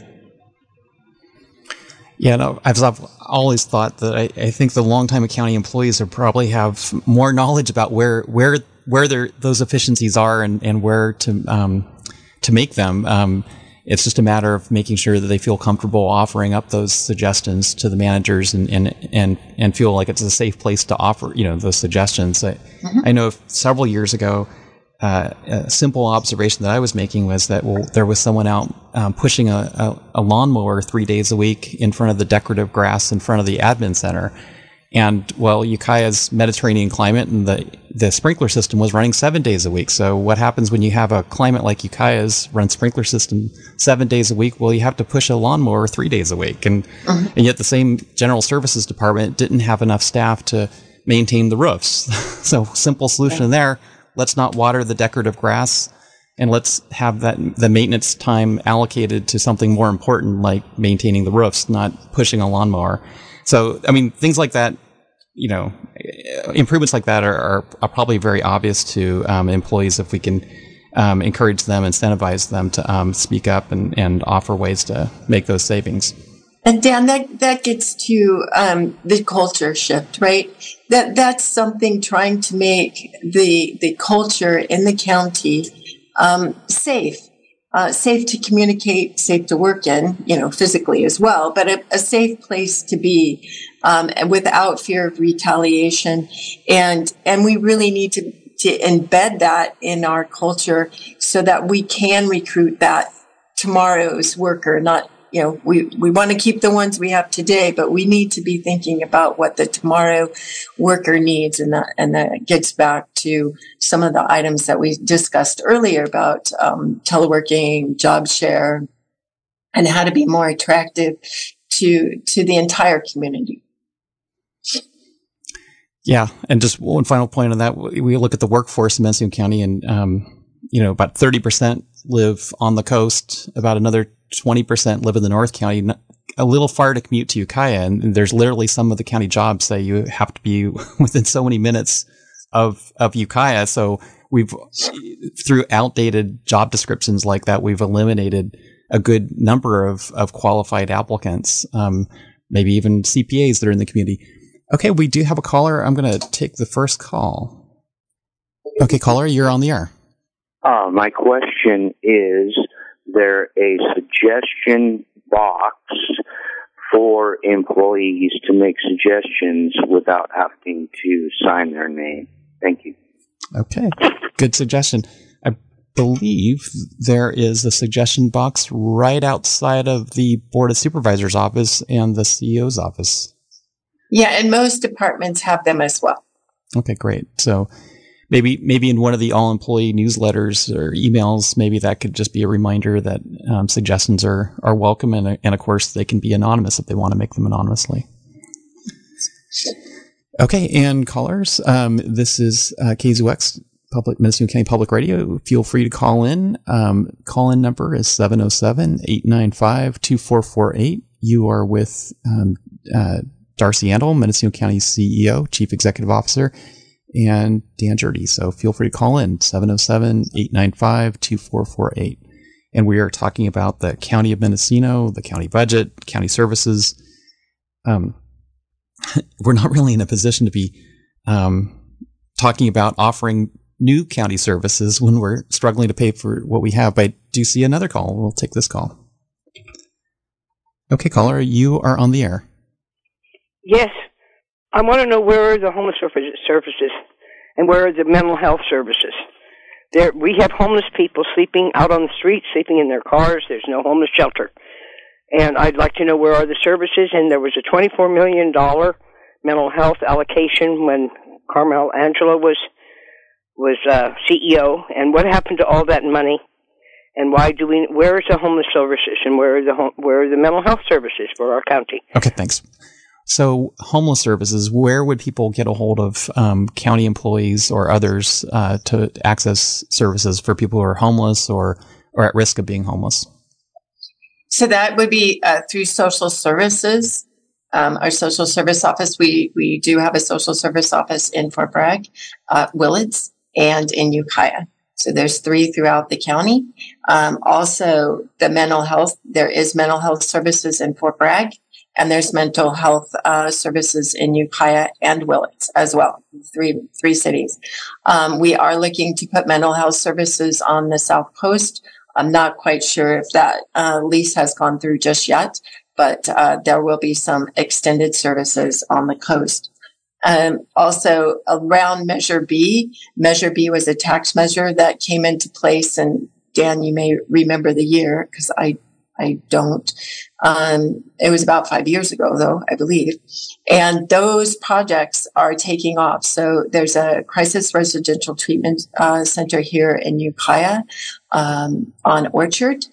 Yeah, no, I've, I've always thought that I, I think the longtime county employees are probably have more knowledge about where where where those efficiencies are and, and where to um, to make them. Um, It's just a matter of making sure that they feel comfortable offering up those suggestions to the managers and and, and, and feel like it's a safe place to offer, you know, those suggestions. I, mm-hmm. I know several years ago, uh, a simple observation that I was making was that, well, there was someone out um, pushing a, a, a lawnmower three days a week in front of the decorative grass in front of the admin center. And, well, Ukiah's Mediterranean climate and the, the sprinkler system was running seven days a week. So what happens when you have a climate like Ukiah's run sprinkler system seven days a week? Well, you have to push a lawnmower three days a week. And, uh-huh. and yet the same general services department didn't have enough staff to maintain the roofs. So simple solution there. Let's not water the decorative grass, and let's have that the maintenance time allocated to something more important like maintaining the roofs, not pushing a lawnmower. So, I mean, things like that, you know, improvements like that are, are, are probably very obvious to um, employees if we can um, encourage them, incentivize them to um, speak up and, and offer ways to make those savings. And Dan, that, that gets to um, the culture shift, right? That that's something trying to make the the culture in the county um, safe. Uh, safe to communicate, safe to work in, you know, physically as well, but a, a safe place to be, um, without fear of retaliation. And, and we really need to, to embed that in our culture so that we can recruit that tomorrow's worker. Not, you know, we, we want to keep the ones we have today, but we need to be thinking about what the tomorrow worker needs. And that, and that gets back to some of the items that we discussed earlier about um, teleworking, job share, and how to be more attractive to, to the entire community. Yeah. And just one final point on that. We look at the workforce in Mendocino County, and, um, you know, about thirty percent live on the coast, about another twenty percent live in the North County, a little far to commute to Ukiah. And there's literally some of the county jobs that you have to be within so many minutes of, of Ukiah. So we've, through outdated job descriptions like that, we've eliminated a good number of, of qualified applicants, um, maybe even C P As that are in the community. Okay, we do have a caller. I'm going to take the first call. Okay, caller, you're on the air. Uh, my question is, there a suggestion box for employees to make suggestions without having to sign their name? Thank you. Okay, good suggestion. I believe there is a suggestion box right outside of the Board of Supervisors office and the C E O's office. Yeah, and most departments have them as well. Okay, great. So Maybe maybe in one of the all-employee newsletters or emails, maybe that could just be a reminder that um, suggestions are, are welcome, and, and, of course, they can be anonymous if they want to make them anonymously. Okay, and callers, um, this is uh, K Z U X, Public, Mendocino County Public Radio. Feel free to call in. Um, call-in number is seven oh seven, eight nine five, two four four eight. You are with um, uh, Darcy Annell, Mendocino County C E O, Chief Executive Officer, and Dan Gjerde. So feel free to call in, seven oh seven, eight nine five, two four four eight. And we are talking about the County of Mendocino, the county budget, county services. Um, we're not really in a position to be um, talking about offering new county services when we're struggling to pay for what we have. But I do see another call. We'll take this call. Okay, caller, you are on the air. Yes. I want to know, where are the homeless services and where are the mental health services? There, we have homeless people sleeping out on the street, sleeping in their cars. There's no homeless shelter. And I'd like to know, where are the services? And there was a twenty-four million dollars mental health allocation when Carmel Angelo was was uh, C E O. And what happened to all that money? And why do we? Where is the homeless services and where are the where are the mental health services for our county? Okay, thanks. So homeless services, where would people get a hold of um, county employees or others uh, to access services for people who are homeless or, or at risk of being homeless? So that would be uh, through social services, um, our social service office. We, we do have a social service office in Fort Bragg, uh, Willits, and in Ukiah. So there's three throughout the county. Um, also, the mental health, there is mental health services in Fort Bragg. And there's mental health uh, services in Ukiah and Willits as well, three three cities. Um, we are looking to put mental health services on the South Coast I'm not quite sure if that uh, lease has gone through just yet, but uh, there will be some extended services on the coast. Um, also, around Measure B, Measure B was a tax measure that came into place, and Dan, you may remember the year because I I don't. Um, it was about five years ago, though, I believe. And those projects are taking off. So there's a crisis residential treatment uh, center here in Ukiah um, on Orchard.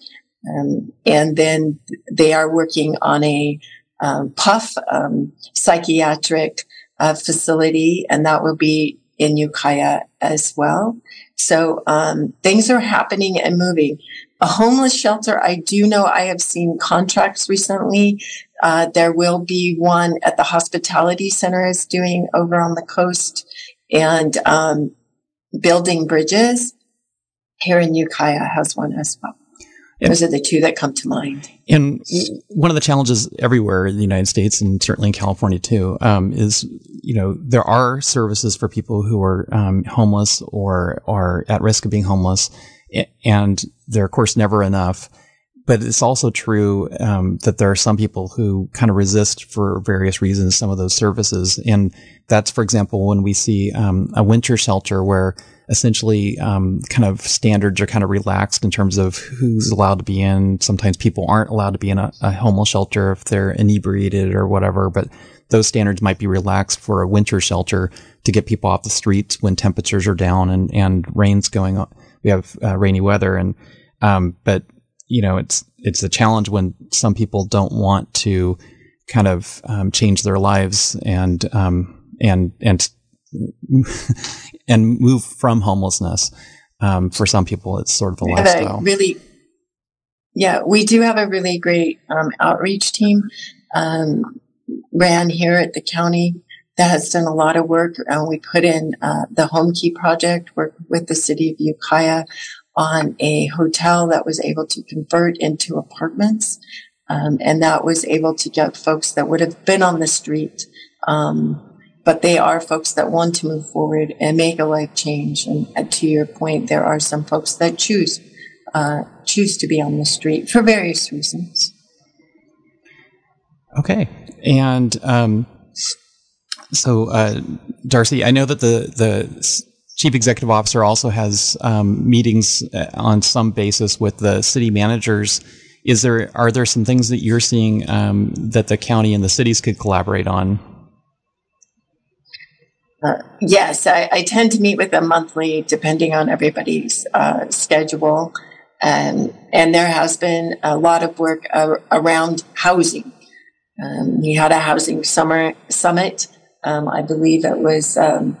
Um, and then they are working on a um, P U F um, psychiatric uh, facility, and that will be in Ukiah as well. So um, things are happening and moving. A homeless shelter, I do know I have seen contracts recently. Uh, there will be one at the hospitality center is doing over on the coast, and um, Building Bridges here in Ukiah has one as well. And those are the two that come to mind. And one of the challenges everywhere in the United States, and certainly in California too, um, is, you know, there are services for people who are um, homeless or are at risk of being homeless. And they're, of course, never enough. But it's also true um, that there are some people who kind of resist for various reasons some of those services. And that's, for example, when we see um, a winter shelter where essentially um, kind of standards are kind of relaxed in terms of who's allowed to be in. Sometimes people aren't allowed to be in a, a homeless shelter if they're inebriated or whatever. But those standards might be relaxed for a winter shelter to get people off the streets when temperatures are down and, and rain's going on. We have uh, rainy weather, and um, but you know it's it's a challenge when some people don't want to kind of um, change their lives and um, and and and move from homelessness. Um, for some people, it's sort of a lifestyle. A really, yeah, we do have a really great um, outreach team um, ran here at the county that has done a lot of work, and we put in uh, the Home Key Project, work with the city of Ukiah on a hotel that was able to convert into apartments, um, and that was able to get folks that would have been on the street, um, but they are folks that want to move forward and make a life change. And uh, to your point, there are some folks that choose uh, choose to be on the street for various reasons. Okay, and. Um So, uh, Darcy, I know that the, the chief executive officer also has um, meetings on some basis with the city managers. Is there are there some things that you're seeing um, that the county and the cities could collaborate on? Uh, yes, I, I tend to meet with them monthly, depending on everybody's uh, schedule, and and there has been a lot of work uh, around housing. Um, we had a housing summer summit. Um, I believe it was um,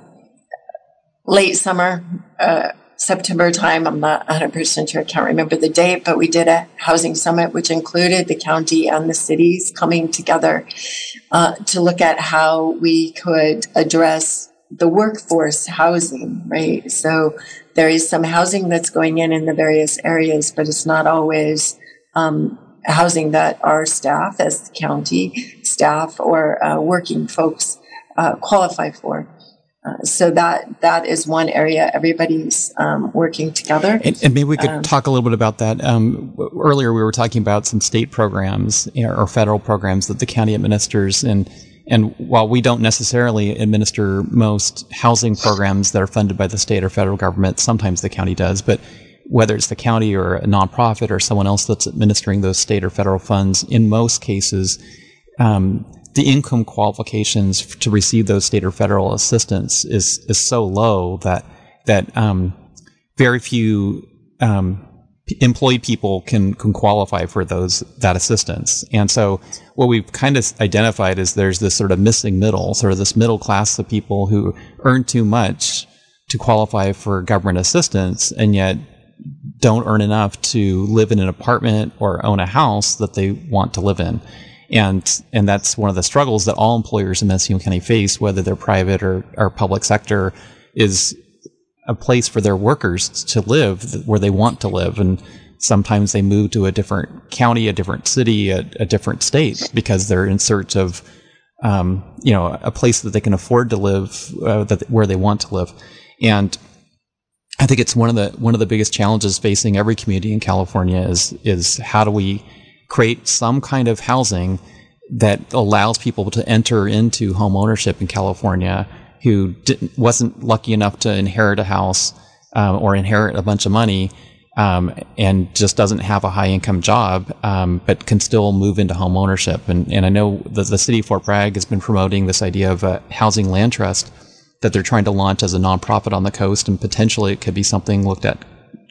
late summer, uh, September time. I'm not one hundred percent sure. I can't remember the date, but we did a housing summit, which included the county and the cities coming together uh, to look at how we could address the workforce housing, right? So there is some housing that's going in in the various areas, but it's not always um housing that our staff, as the county staff or uh, working folks, Uh, qualify for. Uh, so that that is one area everybody's um, working together. And, and maybe we could um, talk a little bit about that. Um, earlier we were talking about some state programs or federal programs that the county administers. And, and while we don't necessarily administer most housing programs that are funded by the state or federal government, sometimes the county does. But whether it's the county or a nonprofit or someone else that's administering those state or federal funds, in most cases, um, the income qualifications to receive those state or federal assistance is is so low that that um, very few um, p- employed people can can qualify for those that assistance. And so, what we've kind of identified is there's this sort of missing middle, sort of this middle class of people who earn too much to qualify for government assistance, and yet don't earn enough to live in an apartment or own a house that they want to live in. And and that's one of the struggles that all employers in Mendocino County face, whether they're private or, or public sector, is a place for their workers to live where they want to live. And sometimes they move to a different county, a different city, a, a different state because they're in search of, um, you know, a place that they can afford to live, uh, that, where they want to live. And I think it's one of the one of the biggest challenges facing every community in California is is how do we create some kind of housing that allows people to enter into home ownership in California who didn't, wasn't lucky enough to inherit a house um, or inherit a bunch of money um, and just doesn't have a high income job, um, but can still move into home ownership. And, and I know the, the city of Fort Bragg has been promoting this idea of a housing land trust that they're trying to launch as a nonprofit on the coast, and potentially it could be something looked at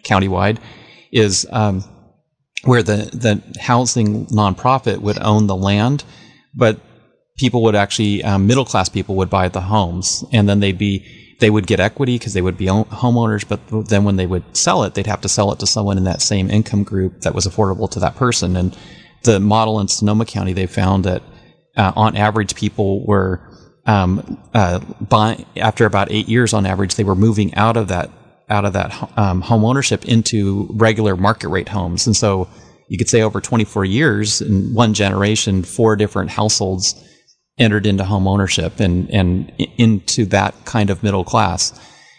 countywide, is um, where the, the housing nonprofit would own the land, but people would actually, um, middle-class people would buy the homes, and then they'd be, they would get equity because they would be homeowners, but then when they would sell it, they'd have to sell it to someone in that same income group that was affordable to that person. And the model in Sonoma County, they found that uh, on average people were, Um, uh, by, after about eight years on average, they were moving out of that out of that um, home ownership into regular market rate homes. And so you could say over twenty-four years in one generation, four different households entered into home ownership and, and into that kind of middle class.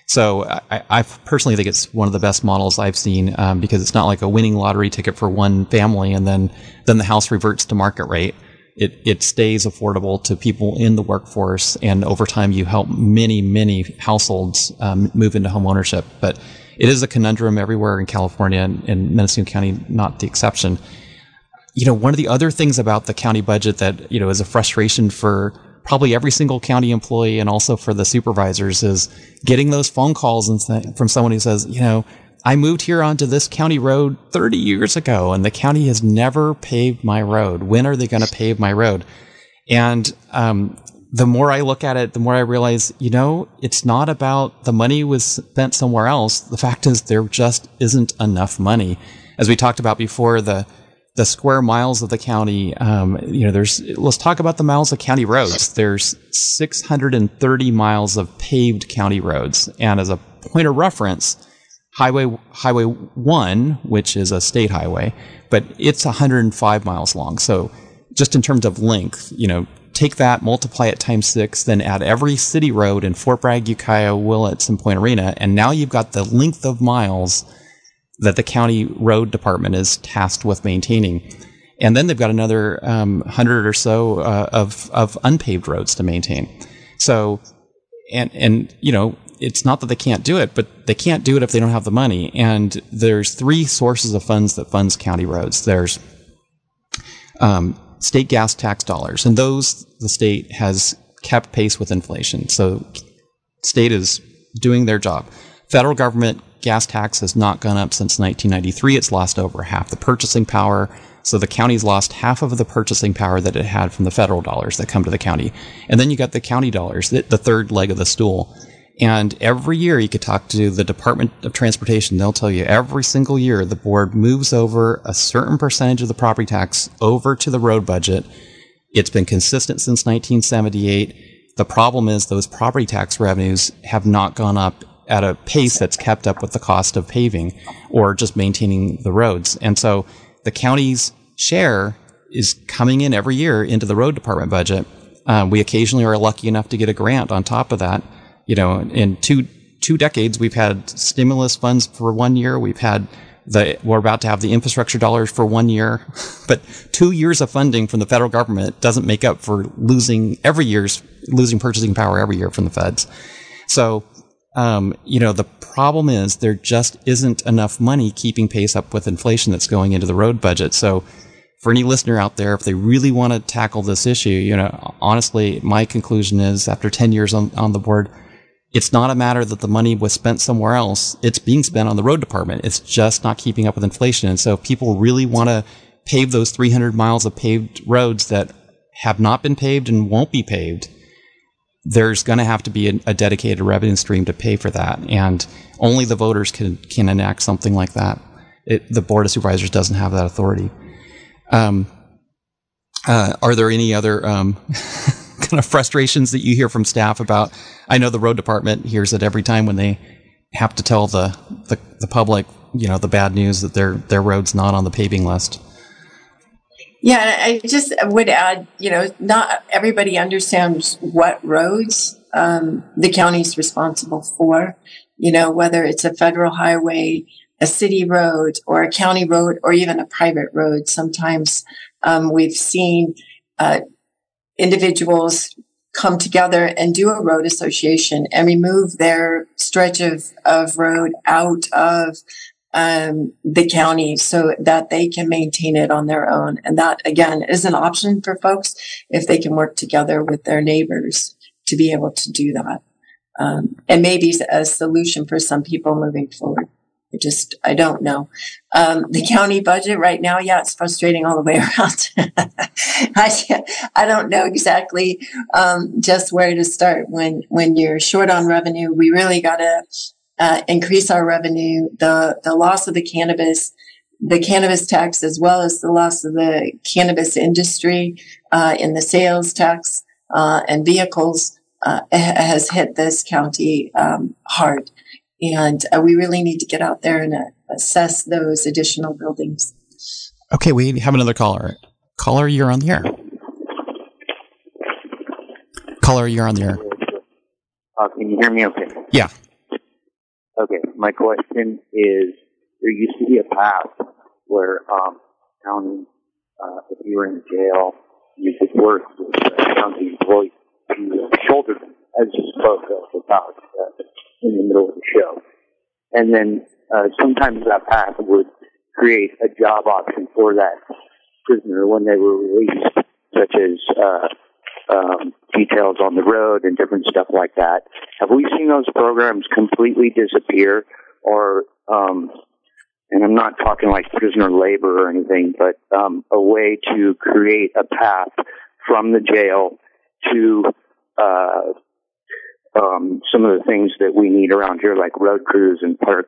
So I, I personally think it's one of the best models I've seen um, because it's not like a winning lottery ticket for one family and then, then the house reverts to market rate. It, it stays affordable to people in the workforce, and over time you help many, many households um, move into home ownership. But it is a conundrum everywhere in California, and, and Mendocino County not the exception. You know, one of the other things about the county budget that, you know, is a frustration for probably every single county employee and also for the supervisors is getting those phone calls and th- from someone who says, you know, I moved here onto this county road thirty years ago, and the county has never paved my road. When are they going to pave my road? And um, the more I look at it, the more I realize, you know, it's not about the money was spent somewhere else. The fact is there just isn't enough money. As we talked about before, the the square miles of the county, um, you know, there's, let's talk about the miles of county roads. There's six hundred thirty miles of paved county roads. And as a point of reference, Highway Highway one, which is a state highway, but it's one hundred five miles long. So just in terms of length, you know, take that, multiply it times six, then add every city road in Fort Bragg, Ukiah, Willits, and Point Arena, and now you've got the length of miles that the county road department is tasked with maintaining. And then they've got another um, one hundred or so uh, of of unpaved roads to maintain. So, and and, you know, it's not that they can't do it, but they can't do it if they don't have the money. And there's three sources of funds that funds county roads. There's um, state gas tax dollars, and those the state has kept pace with inflation. So state is doing their job. Federal government gas tax has not gone up since nineteen ninety-three. It's lost over half the purchasing power. So the county's lost half of the purchasing power that it had from the federal dollars that come to the county. And then you got the county dollars, the third leg of the stool. And every year you could talk to the Department of Transportation. They'll tell you every single year the board moves over a certain percentage of the property tax over to the road budget. It's been consistent since nineteen seventy-eight. The problem is those property tax revenues have not gone up at a pace that's kept up with the cost of paving or just maintaining the roads. And so the county's share is coming in every year into the road department budget. Um, we occasionally are lucky enough to get a grant on top of that. You know, in two two decades, we've had stimulus funds for one year. We've had the we're about to have the infrastructure dollars for one year, but two years of funding from the federal government doesn't make up for losing every year's losing purchasing power every year from the feds. So, um, you know, the problem is there just isn't enough money keeping pace up with inflation that's going into the road budget. So, for any listener out there, if they really want to tackle this issue, you know, honestly, my conclusion is after ten years on, on the board, it's not a matter that the money was spent somewhere else. It's being spent on the road department. It's just not keeping up with inflation. And so if people really want to pave those three hundred miles of paved roads that have not been paved and won't be paved, there's going to have to be a, a dedicated revenue stream to pay for that. And only the voters can, can enact something like that. It, the Board of Supervisors doesn't have that authority. Um, uh, are there any other... Um, kind of frustrations that you hear from staff about? I know the road department hears it every time when they have to tell the, the, the public, you know, the bad news that their their road's not on the paving list. Yeah, I just would add, you know, not everybody understands what roads um, the county's responsible for. you know, whether it's a federal highway, a city road, or a county road, or even a private road. Sometimes um, we've seen uh, individuals come together and do a road association and remove their stretch of, of road out of um, the county so that they can maintain it on their own. And that, again, is an option for folks if they can work together with their neighbors to be able to do that. Um, and maybe a solution for some people moving forward. I just, I don't know. Um, the county budget right now, yeah, it's frustrating all the way around. I, I don't know exactly um, just where to start when, when you're short on revenue. We really got to uh, increase our revenue. The, the loss of the cannabis, the cannabis tax, as well as the loss of the cannabis industry uh, in the sales tax uh, and vehicles uh, has hit this county um, hard. And uh, we really need to get out there and uh, assess those additional buildings. Okay, we have another caller. Caller, you're on the air. Caller, you're on the air. Uh, can you hear me okay? Yeah. Okay, my question is, there used to be a path where um, county, uh, if you were in jail, you could work with uh, county employees to shoulder them, as you spoke of about uh, in the middle of the show. And then uh, sometimes that path would create a job option for that prisoner when they were released, such as uh, um, details on the road and different stuff like that. Have we seen those programs completely disappear? Or, um, and I'm not talking like prisoner labor or anything, but um, a way to create a path from the jail to uh Um, some of the things that we need around here, like road crews and park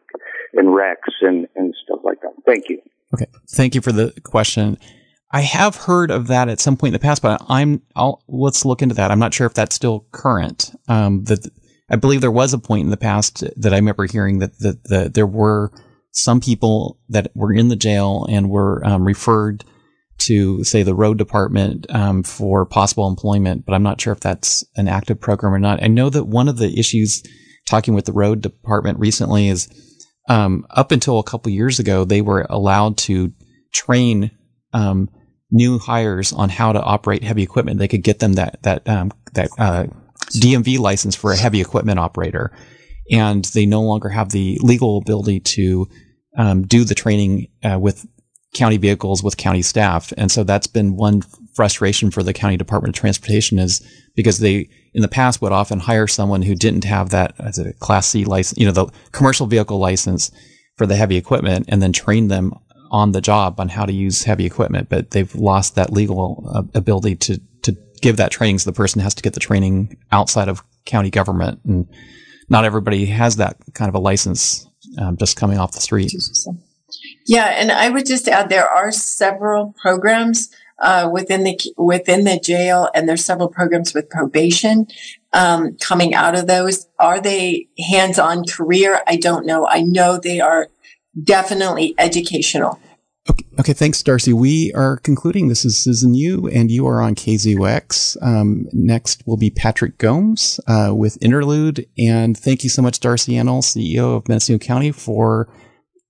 and recs and, and stuff like that. Thank you. Okay. Thank you for the question. I have heard of that at some point in the past, but I'm, I'll, let's look into that. I'm not sure if that's still current. Um, that I believe there was a point in the past that I remember hearing that, that, that there were some people that were in the jail and were um, referred to, say, the road department um, for possible employment, but I'm not sure if that's an active program or not. I know that one of the issues talking with the road department recently is um, up until a couple years ago, they were allowed to train um, new hires on how to operate heavy equipment. They could get them that that um, that uh, D M V license for a heavy equipment operator, and they no longer have the legal ability to um, do the training uh, with county vehicles with county staff. And so that's been one frustration for the county department of transportation, is because they in the past would often hire someone who didn't have that as a class C license, you know, the commercial vehicle license for the heavy equipment, and then train them on the job on how to use heavy equipment. But they've lost that legal uh, ability to, to give that training. So the person has to get the training outside of county government, and not everybody has that kind of a license um, just coming off the street. Yeah, and I would just add there are several programs uh, within the within the jail, and there's several programs with probation um, coming out of those. Are they hands-on career? I don't know. I know they are definitely educational. Okay, okay, thanks, Darcy. We are concluding. This is Susan Yu, and you are on K Z U X. Um, next will be Patrick Gomes uh, with Interlude. And thank you so much, Darcy Annell, C E O of Mendocino County, for